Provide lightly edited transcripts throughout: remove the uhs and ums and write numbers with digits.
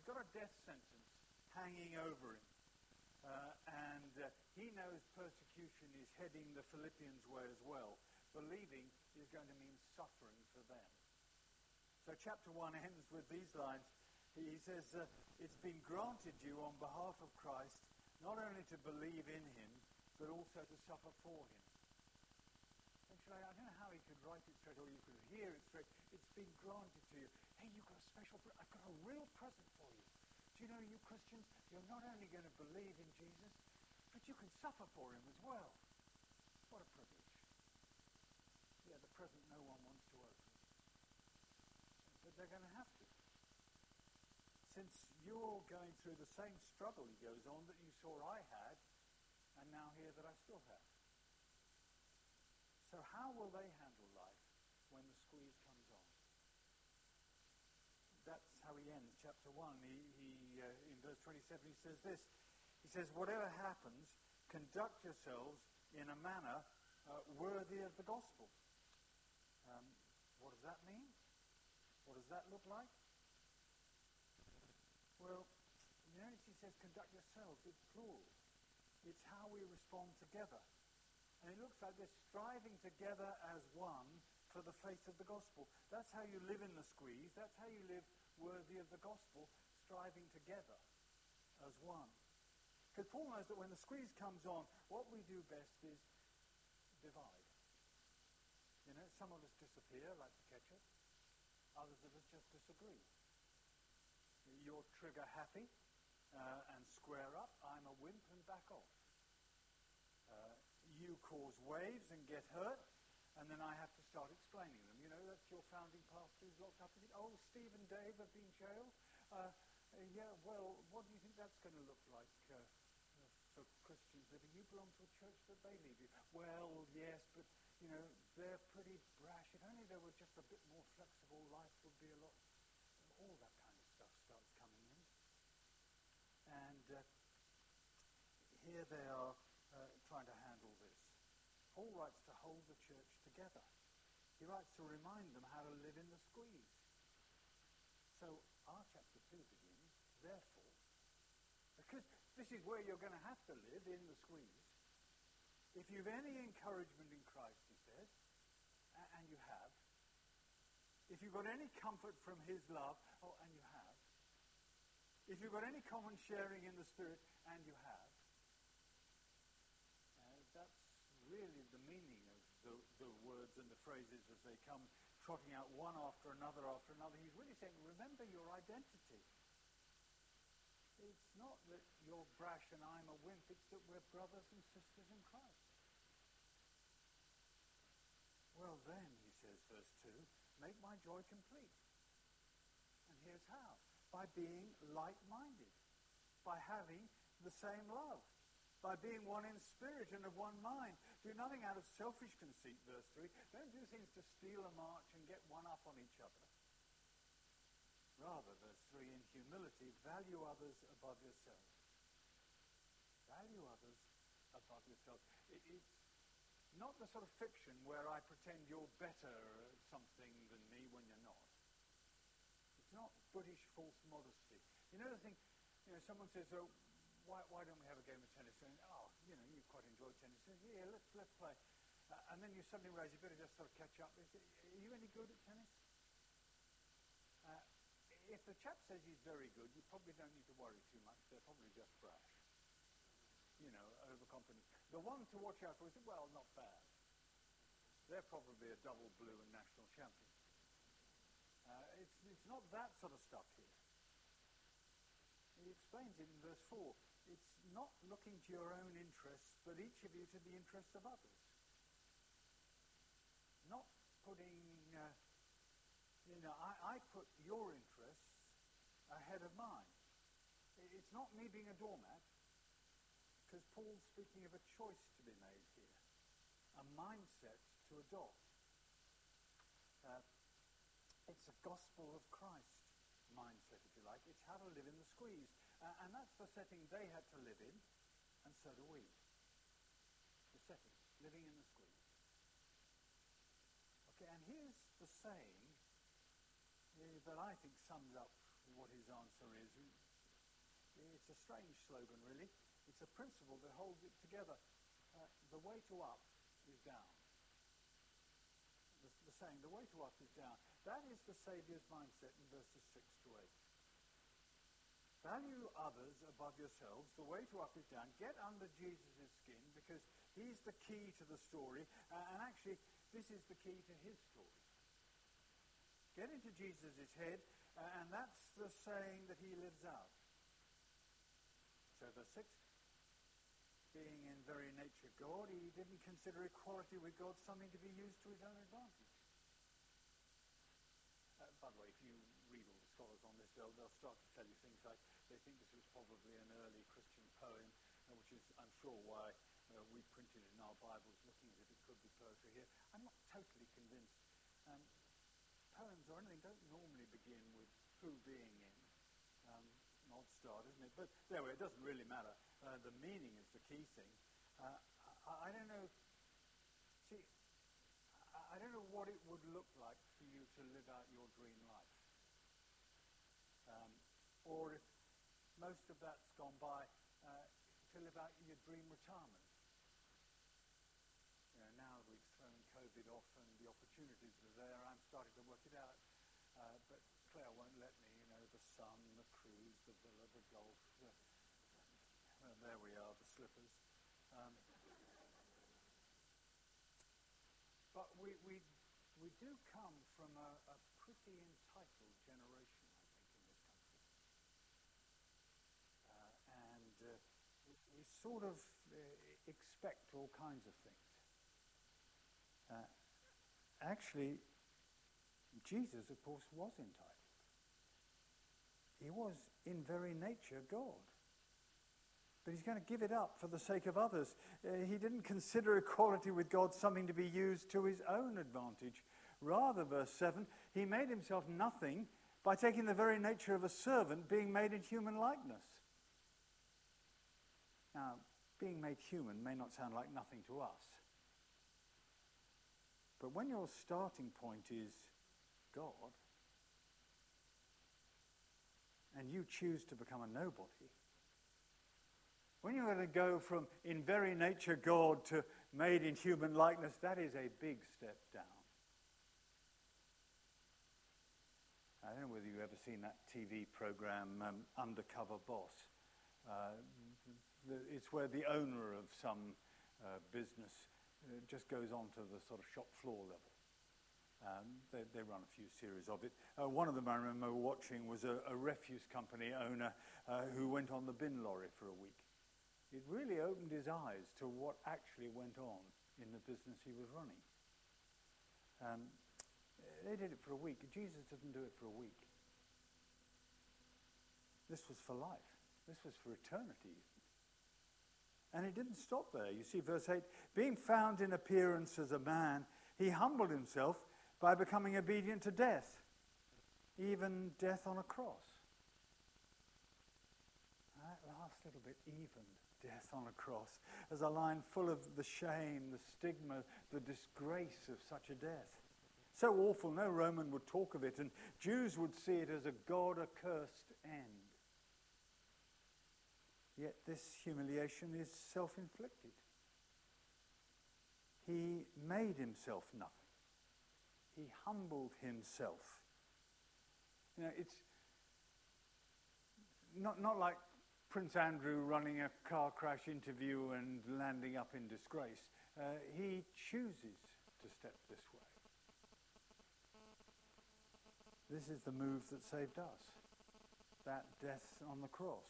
he's got a death sentence hanging over him. He knows persecution is heading the Philippians' way as well. Believing is going to mean suffering for them. So chapter 1 ends with these lines. He says, it's been granted you on behalf of Christ, not only to believe in him, but also to suffer for him. Actually, I don't know how he could write it straight, or you could hear it straight. It's been granted to you. Hey, you've got a special, I've got a real present for you. Do you know, you Christians, you're not only going to believe in Jesus, but you can suffer for him as well. What a privilege. Yeah, the present no one wants to open. But they're going to have to. Since you're going through the same struggle, he goes on, that you saw I had, and now hear that I still have. So how will they handle life when the squeeze comes on? That's how he ends chapter 1. In verse 27, he says this. He says, whatever happens, conduct yourselves in a manner worthy of the gospel. What does that mean? What does that look like? Well, notice he says, conduct yourselves. It's plural. It's how we respond together. And it looks like they're striving together as one for the faith of the gospel. That's how you live in the squeeze. That's how you live worthy of the gospel, striving together as one. Because Paul knows that when the squeeze comes on, what we do best is divide. You know, some of us disappear like the ketchup. Others of us just disagree. You're trigger happy and square up. I'm a wimp and back off. You cause waves and get hurt. And then I have to start explaining them. You know, that's your founding pastors locked up. Oh, Steve and Dave have been jailed. Yeah, well, what do you think that's going to look like for Christians living? You belong to a church that they leave you. Well, yes, but, you know, they're pretty brash. If only they were just a bit more flexible, life would be a lot. All that kind of stuff starts coming in. And here they are trying to handle this. Paul writes to hold the church together. He writes to remind them how to live in the squeeze. So our chapter 2 begins, therefore, because this is where you're going to have to live, in the squeeze. If you've any encouragement in Christ, he says, and you have. If you've got any comfort from his love, and you have. If you've got any common sharing in the Spirit, and you have. That's really the meaning of the words and the phrases as they come trotting out one after another after another. He's really saying, remember your identity. It's not that you're brash and I'm a wimp. It's that we're brothers and sisters in Christ. Well then, he says, verse 2, make my joy complete. And here's how. By being like-minded. By having the same love. By being one in spirit and of one mind. Do nothing out of selfish conceit, verse 3. Don't do things to steal a march and get one up on each other. Rather, verse 3, in humility, value others above yourself. Value others above yourself. It's not the sort of fiction where I pretend you're better at something than me when you're not. It's not British false modesty. You know the thing, you know, someone says, oh, why don't we have a game of tennis? And, oh, you know, you quite enjoy tennis. Yeah, let's play. And then you suddenly realize you better just sort of catch up. Are you any good at tennis? If the chap says he's very good, you probably don't need to worry too much. They're probably just brash. You know, overconfident. The one to watch out for is, well, not bad. They're probably a double blue and national champion. It's not that sort of stuff here. He explains it in verse 4. It's not looking to your own interests, but each of you to the interests of others. Not putting, I put your interests ahead of mine. It's not me being a doormat, because Paul's speaking of a choice to be made here, a mindset to adopt. It's a gospel of Christ mindset, if you like. It's how to live in the squeeze. And that's the setting they had to live in, and so do we. The setting, living in the squeeze. Okay, and here's the saying that I think sums up what his answer secularism, it's a strange slogan, really. It's a principle that holds it together. The way to up is down. The saying, the way to up is down. That is the Saviour's mindset in verses 6 to 8. Value others above yourselves. The way to up is down. Get under Jesus' skin, because he's the key to the story. And actually, this is the key to his story. Get into Jesus' head, and that's the saying that he lives out. So verse 6, being in very nature God, he didn't consider equality with God something to be used to his own advantage. By the way, if you read all the scholars on this, they'll start to tell you things like they think this was probably an early Christian poem, which is, I'm sure, why we printed it in our Bibles, looking as if it could be poetry here. I'm not totally convinced. Poems or anything don't normally begin with who being in. Odd start, isn't it? But anyway, it doesn't really matter. The meaning is the key thing. I don't know. See, I don't know what it would look like for you to live out your dream life, or if most of that's gone by, to live out your dream retirement. You know, now we've thrown COVID off and the opportunities are there. I'm starting to work it out, but Claire won't let me. You know, the sun, the cruise, the villa, the golf, and there we are, the slippers. But we do come from a pretty entitled generation, I think, in this country. We sort of expect all kinds of things. Actually, Jesus, of course, was entitled. He was in very nature God. But he's going to give it up for the sake of others. He didn't consider equality with God something to be used to his own advantage. Rather, verse 7, he made himself nothing by taking the very nature of a servant, being made in human likeness. Now, being made human may not sound like nothing to us. But when your starting point is God, and you choose to become a nobody, when you're going to go from in very nature God to made in human likeness, that is a big step down. I don't know whether you've ever seen that TV program, Undercover Boss. It's where the owner of some business just goes on to the sort of shop floor level. They run a few series of it. One of them I remember watching was a refuse company owner who went on the bin lorry for a week. It really opened his eyes to what actually went on in the business he was running. They did it for a week. Jesus didn't do it for a week. This was for life. This was for eternity. And it didn't stop there. You see, verse 8, being found in appearance as a man, he humbled himself by becoming obedient to death, even death on a cross. That last little bit, even death on a cross, is a line full of the shame, the stigma, the disgrace of such a death. So awful, no Roman would talk of it, and Jews would see it as a God-accursed end. Yet this humiliation is self-inflicted. He made himself nothing. He humbled himself. You know, it's not like Prince Andrew running a car crash interview and landing up in disgrace. He chooses to step this way. This is the move that saved us, that death on the cross.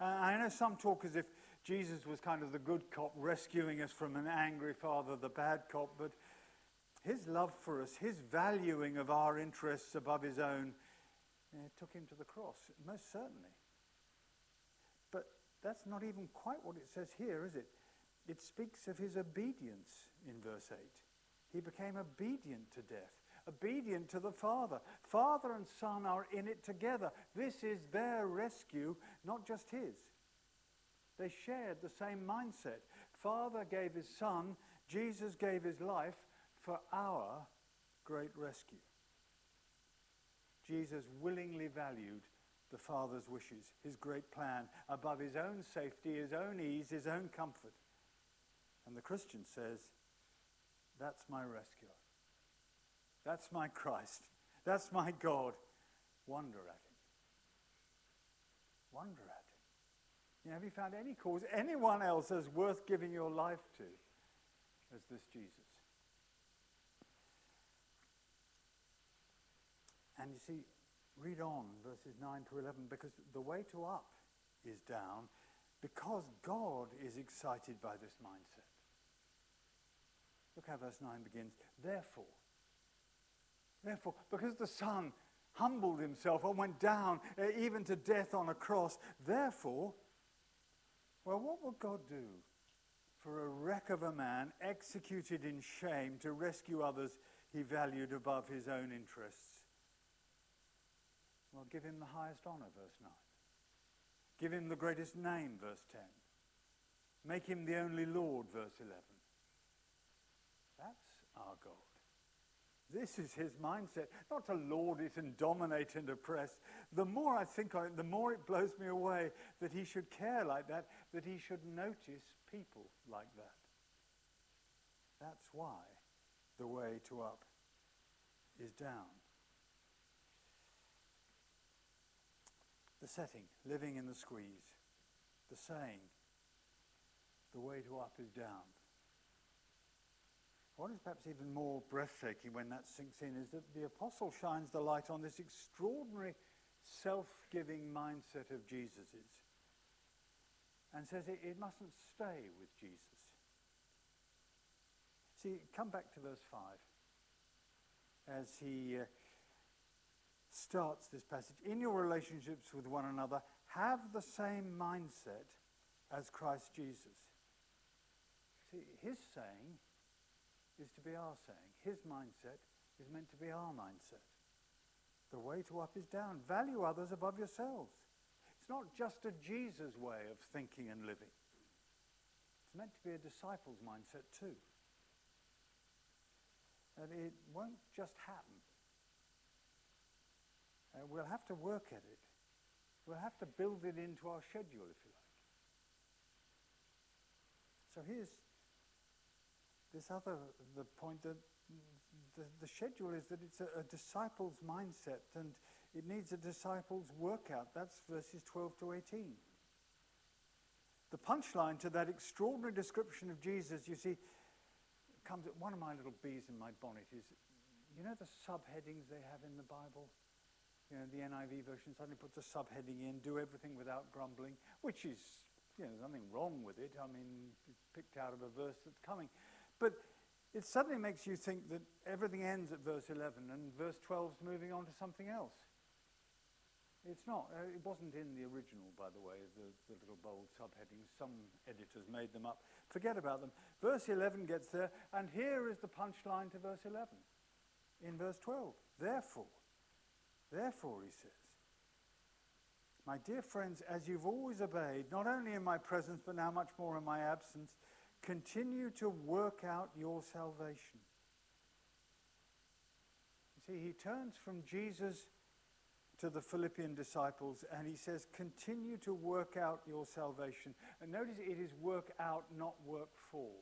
I know some talk as if Jesus was kind of the good cop rescuing us from an angry father, the bad cop, but his love for us, his valuing of our interests above his own, took him to the cross, most certainly. But that's not even quite what it says here, is it? It speaks of his obedience in verse 8. He became obedient to death, obedient to the Father. Father and Son are in it together. This is their rescue, not just his. They shared the same mindset. Father gave his Son, Jesus gave his life, for our great rescue. Jesus willingly valued the Father's wishes, his great plan, above his own safety, his own ease, his own comfort. And the Christian says, that's my rescuer. That's my Christ. That's my God. Wonder at him. Wonder at him. You know, have you found any cause, anyone else as worth giving your life to as this Jesus? And you see, read on verses 9 to 11, because the way to up is down, because God is excited by this mindset. Look how verse 9 begins. Therefore, because the Son humbled himself and went down even to death on a cross, therefore, well, what would God do for a wreck of a man executed in shame to rescue others he valued above his own interests? Well, give him the highest honor, verse 9. Give him the greatest name, verse 10. Make him the only Lord, verse 11. That's our God. This is his mindset, not to lord it and dominate and oppress. The more I think on it, the more it blows me away that he should care like that, that he should notice people like that. That's why the way to up is down. The setting, living in the squeeze. The saying, the way to up is down. What is perhaps even more breathtaking when that sinks in is that the apostle shines the light on this extraordinary self-giving mindset of Jesus's and says it mustn't stay with Jesus. See, come back to verse 5 as he starts this passage. In your relationships with one another, have the same mindset as Christ Jesus. See, his saying is to be our saying. His mindset is meant to be our mindset. The way to up is down. Value others above yourselves. It's not just a Jesus way of thinking and living. It's meant to be a disciple's mindset too. And it won't just happen. We'll have to work at it. We'll have to build it into our schedule, if you like. So here's the point that the schedule is that it's a disciple's mindset and it needs a disciple's workout. That's verses 12 to 18. The punchline to that extraordinary description of Jesus, you see, comes at one of my little bees in my bonnet is, you know the subheadings they have in the Bible? You know, the NIV version suddenly puts a subheading in, do everything without grumbling, which is, you know, there's nothing wrong with it. I mean, it's picked out of a verse that's coming. But it suddenly makes you think that everything ends at verse 11 and verse 12 is moving on to something else. It's not. It wasn't in the original, by the way, the little bold subheadings. Some editors made them up. Forget about them. Verse 11 gets there, and here is the punchline to verse 11. In verse 12, therefore, he says, my dear friends, as you've always obeyed, not only in my presence, but now much more in my absence, continue to work out your salvation. You see, he turns from Jesus to the Philippian disciples and he says, continue to work out your salvation. And notice it is work out, not work for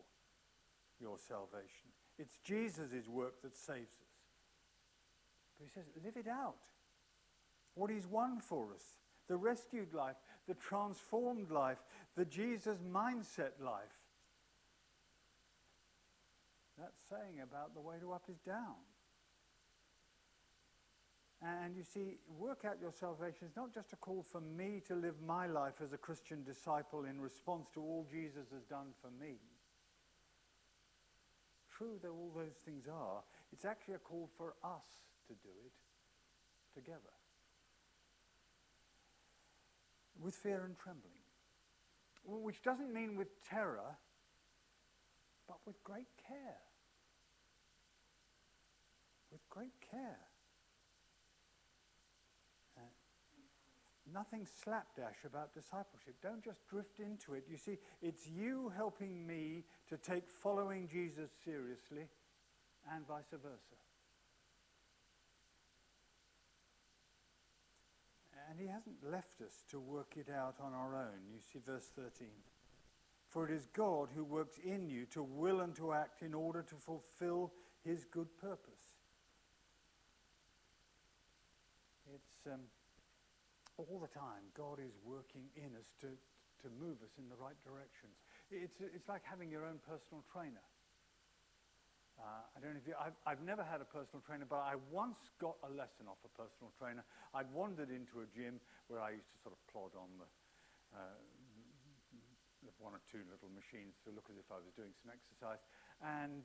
your salvation. It's Jesus' work that saves us. But he says, live it out. What he's won for us, the rescued life, the transformed life, the Jesus mindset life. That saying about the way to up is down. And you see, work out your salvation is not just a call for me to live my life as a Christian disciple in response to all Jesus has done for me. True though all those things are, it's actually a call for us to do it together. With fear and trembling. Which doesn't mean with terror, but with great care. With great care. Nothing slapdash about discipleship. Don't just drift into it. You see, it's you helping me to take following Jesus seriously and vice versa. And he hasn't left us to work it out on our own. You see verse 13. For it is God who works in you to will and to act in order to fulfill his good purpose. It's all the time God is working in us to move us in the right directions. It's like having your own personal trainer. I don't know if you, I've never had a personal trainer, but I once got a lesson off a personal trainer. I'd wandered into a gym where I used to sort of plod on the one or two little machines to look as if I was doing some exercise. And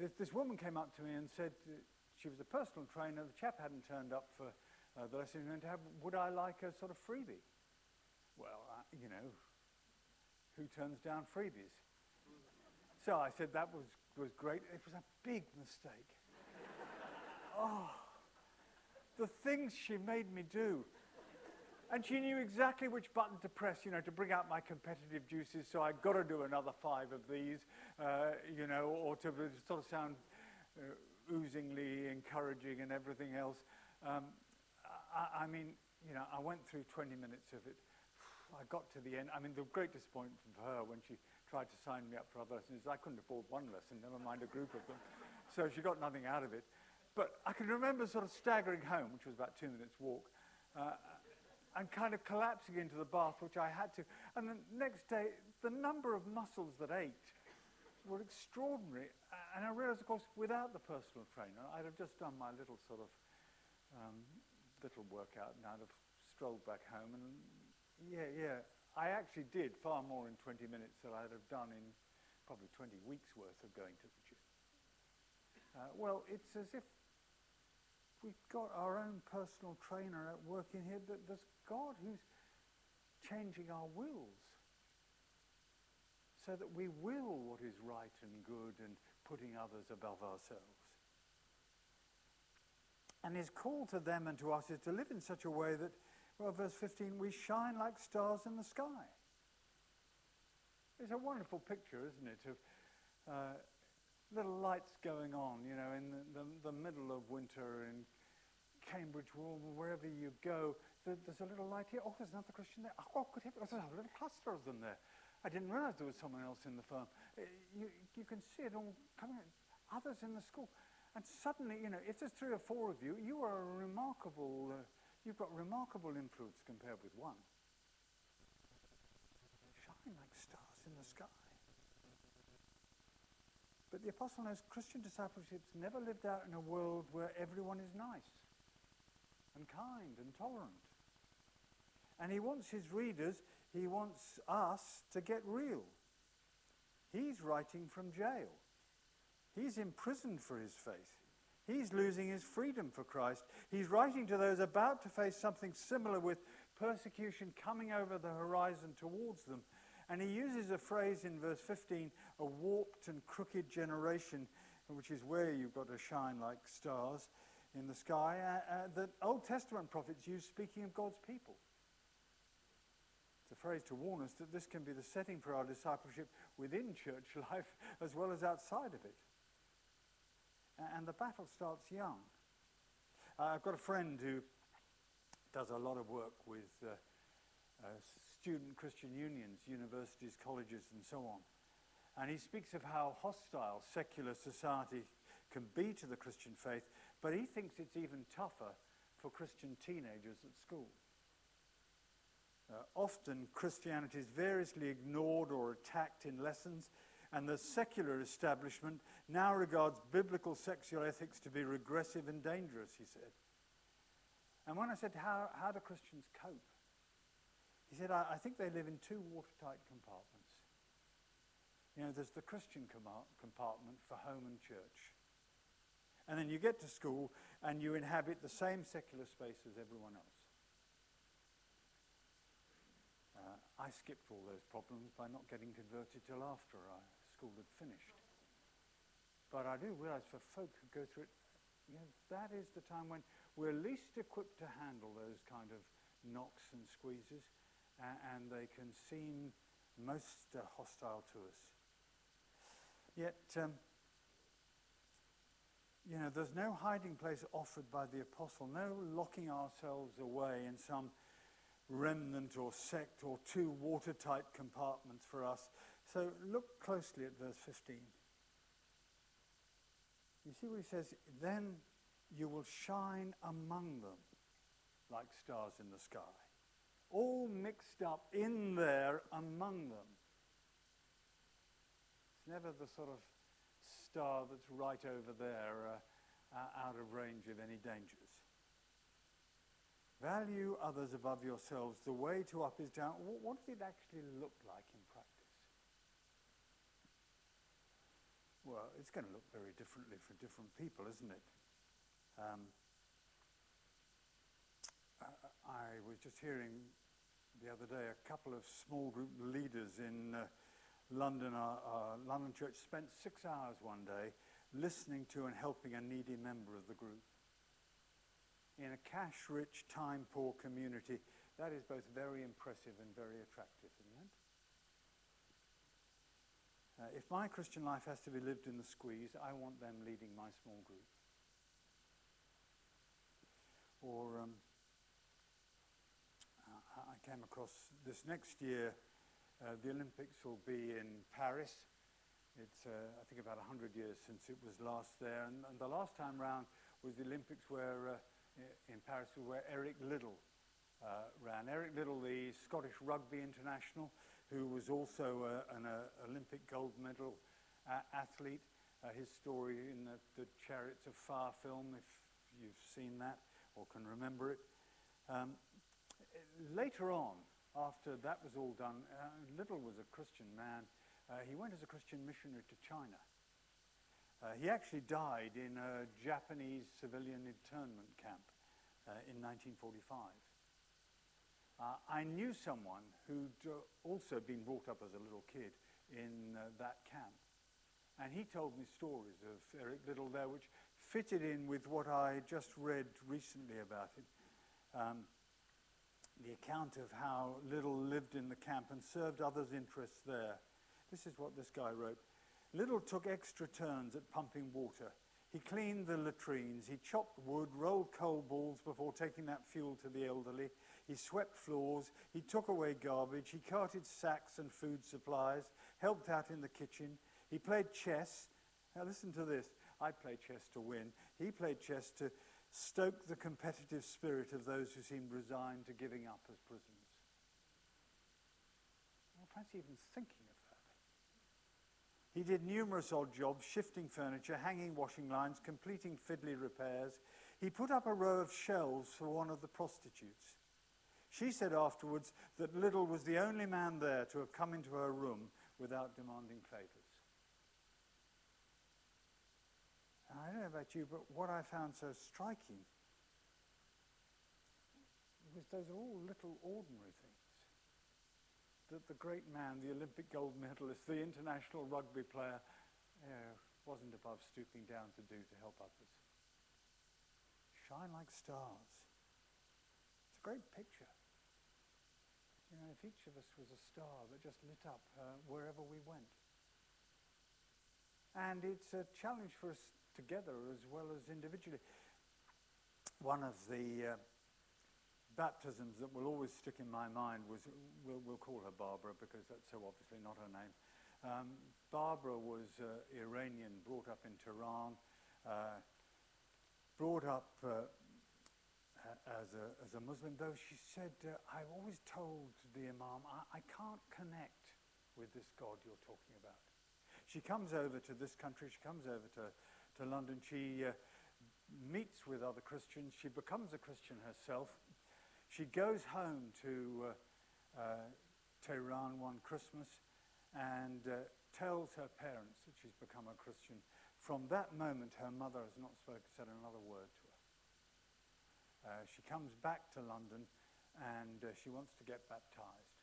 this woman came up to me and said she was a personal trainer. The chap hadn't turned up for the lesson he was going to have. Would I like a sort of freebie? Well, you know, who turns down freebies? So I said that was great. It was a big mistake. Oh, the things she made me do. And she knew exactly which button to press, you know, to bring out my competitive juices, so I got to do another 5 of these, you know, or to sort of sound oozingly encouraging and everything else. I mean, you know, I went through 20 minutes of it. I got to the end. I mean, the great disappointment for her when she tried to sign me up for other lessons, I couldn't afford one lesson, never mind a group of them. So she got nothing out of it. But I can remember sort of staggering home, which was about 2 minutes walk, and kind of collapsing into the bath, which I had to. And the next day, the number of muscles that ached were extraordinary. And I realized, of course, without the personal trainer, I'd have just done my little sort of little workout, and I'd have strolled back home. And yeah, I actually did far more in 20 minutes than I'd have done in probably 20 weeks' worth of going to the gym. Well, it's as if we've got our own personal trainer at work in here, but there's God who's changing our wills so that we will what is right and good and putting others above ourselves. And his call to them and to us is to live in such a way that, well, verse 15, we shine like stars in the sky. It's a wonderful picture, isn't it, of little lights going on, you know, in the middle of winter in Cambridge, wherever you go, there's a little light here. Oh, there's another Christian there. Oh, good heavens, there's a little cluster of them there. I didn't realize there was someone else in the firm. You can see it all coming out. Others in the school. And suddenly, you know, if there's 3 or 4 of you, you are a remarkable... You've got remarkable influence compared with one. Shine like stars in the sky. But the apostle knows Christian discipleship's never lived out in a world where everyone is nice and kind and tolerant. And he wants his readers, he wants us to get real. He's writing from jail. He's imprisoned for his faith. He's losing his freedom for Christ. He's writing to those about to face something similar with persecution coming over the horizon towards them. And he uses a phrase in verse 15, a warped and crooked generation, which is where you've got to shine like stars in the sky, that Old Testament prophets use speaking of God's people. It's a phrase to warn us that this can be the setting for our discipleship within church life as well as outside of it. And the battle starts young. I've got a friend who does a lot of work with student Christian unions, universities, colleges, and so on. And he speaks of how hostile secular society can be to the Christian faith, but he thinks it's even tougher for Christian teenagers at school. Often Christianity is variously ignored or attacked in lessons, and the secular establishment now regards biblical sexual ethics to be regressive and dangerous, he said. And when I said, how do Christians cope? He said, I think they live in 2 watertight compartments. You know, there's the Christian compartment for home and church. And then you get to school and you inhabit the same secular space as everyone else. I skipped all those problems by not getting converted till after school had finished. But I do realize for folk who go through it, you know, that is the time when we're least equipped to handle those kind of knocks and squeezes, and they can seem most hostile to us. Yet, you know, there's no hiding place offered by the apostle, no locking ourselves away in some remnant or sect or two watertight compartments for us. So look closely at verse 15. You see what he says? Then you will shine among them like stars in the sky. All mixed up in there among them. It's never the sort of star that's right over there, out of range of any dangers. Value others above yourselves. The way to up is down. What does it actually look like in practice? Well, it's going to look very differently for different people, isn't it? I was just hearing the other day a couple of small group leaders in London. London Church spent 6 hours one day listening to and helping a needy member of the group. In a cash-rich, time-poor community, that is both very impressive and very attractive, isn't it? If my Christian life has to be lived in the squeeze, I want them leading my small group. Or I came across this next year, the Olympics will be in Paris. It's, I think, about 100 years since it was last there. And the last time round was the Olympics where, in Paris, where Eric Liddell ran. Eric Liddell, the Scottish rugby international, who was also an Olympic gold medal athlete. His story in the Chariots of Fire film, if you've seen that or can remember it. Later on, after that was all done, Liddell was a Christian man. He went as a Christian missionary to China. He actually died in a Japanese civilian internment camp in 1945. I knew someone who'd also been brought up as a little kid in that camp. And he told me stories of Eric Liddell there, which fitted in with what I just read recently about him. The account of how Liddell lived in the camp and served others' interests there. This is what this guy wrote. Liddell took extra turns at pumping water. He cleaned the latrines. He chopped wood, rolled coal balls before taking that fuel to the elderly. He swept floors, he took away garbage, he carted sacks and food supplies, helped out in the kitchen, he played chess. Now listen to this, I play chess to win. He played chess to stoke the competitive spirit of those who seemed resigned to giving up as prisoners. I fancy even thinking of that. He did numerous odd jobs, shifting furniture, hanging washing lines, completing fiddly repairs. He put up a row of shelves for one of the prostitutes. She said afterwards that Liddell was the only man there to have come into her room without demanding favours. I don't know about you, but what I found so striking was those are all little ordinary things that the great man, the Olympic gold medalist, the international rugby player, wasn't above stooping down to do to help others. Shine like stars. It's a great picture. You know, if each of us was a star that just lit up wherever we went. And it's a challenge for us together as well as individually. One of the baptisms that will always stick in my mind was, we'll call her Barbara because that's so obviously not her name. Barbara was Iranian, brought up in Tehran, brought up as a Muslim, though she said, I've always told the Imam, I can't connect with this God you're talking about. She comes over to this country, she comes over to London, she meets with other Christians, she becomes a Christian herself. She goes home to Tehran one Christmas and tells her parents that she's become a Christian. From that moment, her mother has not said another word to her. She comes back to London and she wants to get baptized.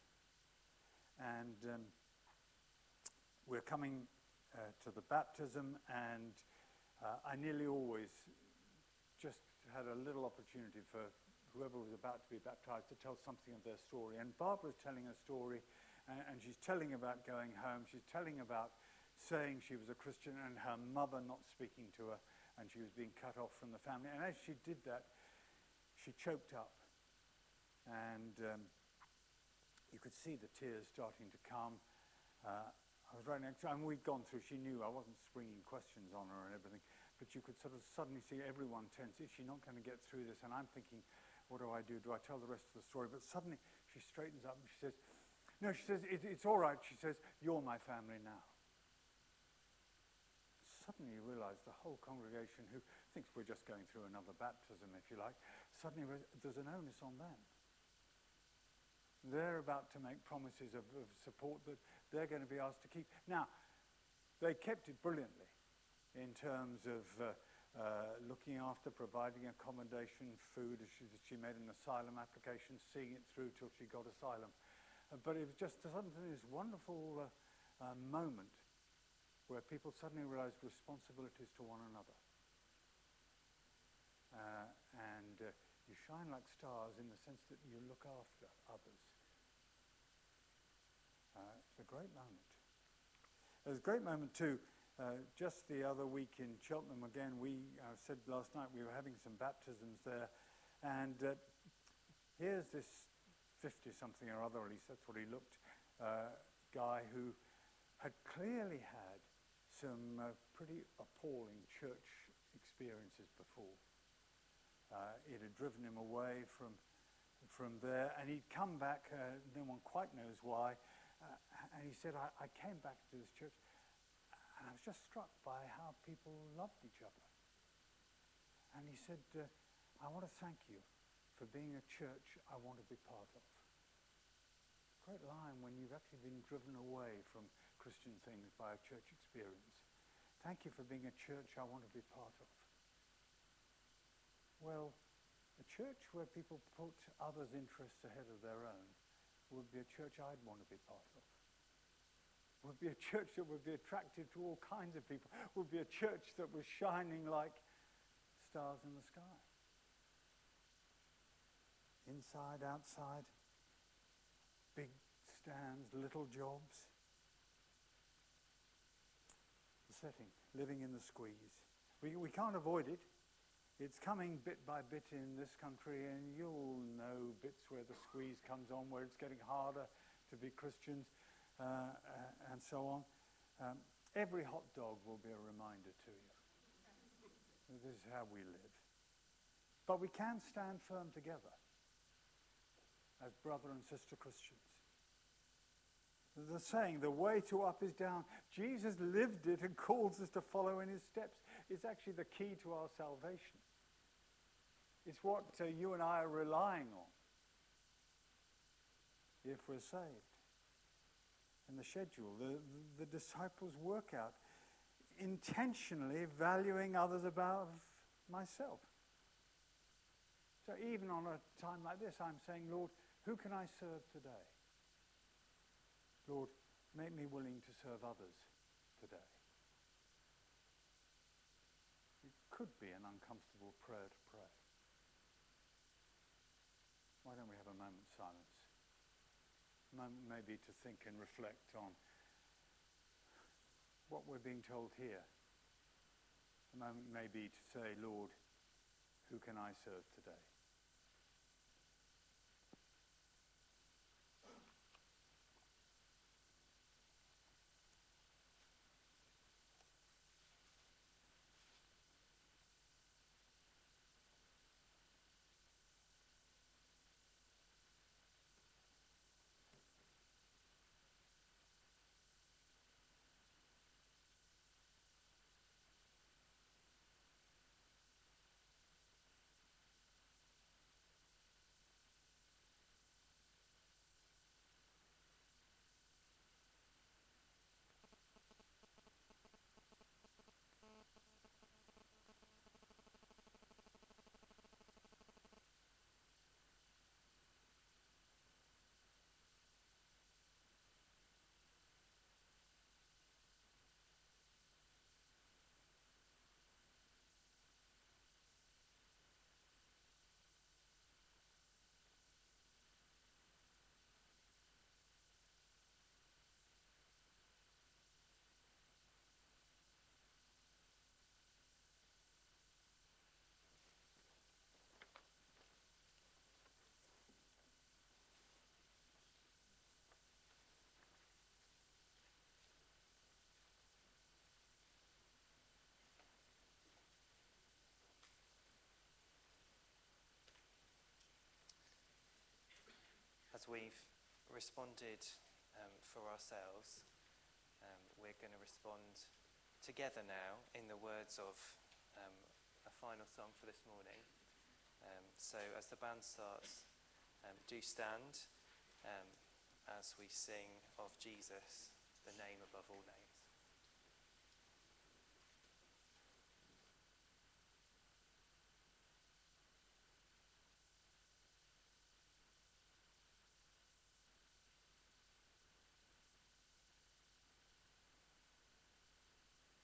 And we're coming to the baptism, and I nearly always just had a little opportunity for whoever was about to be baptized to tell something of their story. And Barbara's telling her story, and she's telling about going home. She's telling about saying she was a Christian and her mother not speaking to her, and she was being cut off from the family. And as she did that, she choked up, and you could see the tears starting to come. I was right next to her, and we'd gone through, she knew I wasn't springing questions on her and everything, but you could sort of suddenly see everyone tense. Is she not going to get through this? And I'm thinking, what do I do? Do I tell the rest of the story? But suddenly she straightens up and she says, no, she says, it's all right. She says, you're my family now. Suddenly you realize the whole congregation, who thinks we're just going through another baptism, if you like, suddenly there's an onus on them. They're about to make promises of support that they're going to be asked to keep. Now, they kept it brilliantly in terms of looking after, providing accommodation, food. She made an asylum application, seeing it through till she got asylum. But it was just suddenly this wonderful moment where people suddenly realized responsibilities to one another. And you shine like stars in the sense that you look after others. It's a great moment. It was a great moment too, just the other week in Cheltenham again. We said last night we were having some baptisms there, and here's this 50-something or other, at least that's what he looked, guy who had clearly had some pretty appalling church experiences before. It had driven him away from there, and he'd come back, no one quite knows why, and he said, I came back to this church and I was just struck by how people loved each other. And he said, I want to thank you for being a church I want to be part of. Great line when you've actually been driven away from Christian things by a church experience. Thank you for being a church I want to be part of. Well, a church where people put others' interests ahead of their own would be a church I'd want to be part of. Would be a church that would be attractive to all kinds of people. Would be a church that was shining like stars in the sky. Inside, outside, big stands, little jobs. The setting, living in the squeeze. We can't avoid it. It's coming bit by bit in this country, and you'll know bits where the squeeze comes on, where it's getting harder to be Christians, and so on. Every hot dog will be a reminder to you. This is how we live. But we can stand firm together as brother and sister Christians. The saying, the way to up is down. Jesus lived it and calls us to follow in his steps. It's actually the key to our salvation. It's what you and I are relying on if we're saved. And the schedule, the disciples' workout, intentionally valuing others above myself. So even on a time like this, I'm saying, Lord, who can I serve today? Lord, make me willing to serve others today. It could be an uncomfortable prayer to pray. Why don't we have a moment's silence? A moment maybe to think and reflect on what we're being told here. A moment maybe to say, Lord, who can I serve today? as we've responded for ourselves, we're going to respond together now in the words of a final song for this morning. So as the band starts, do stand as we sing of Jesus, the name above all names.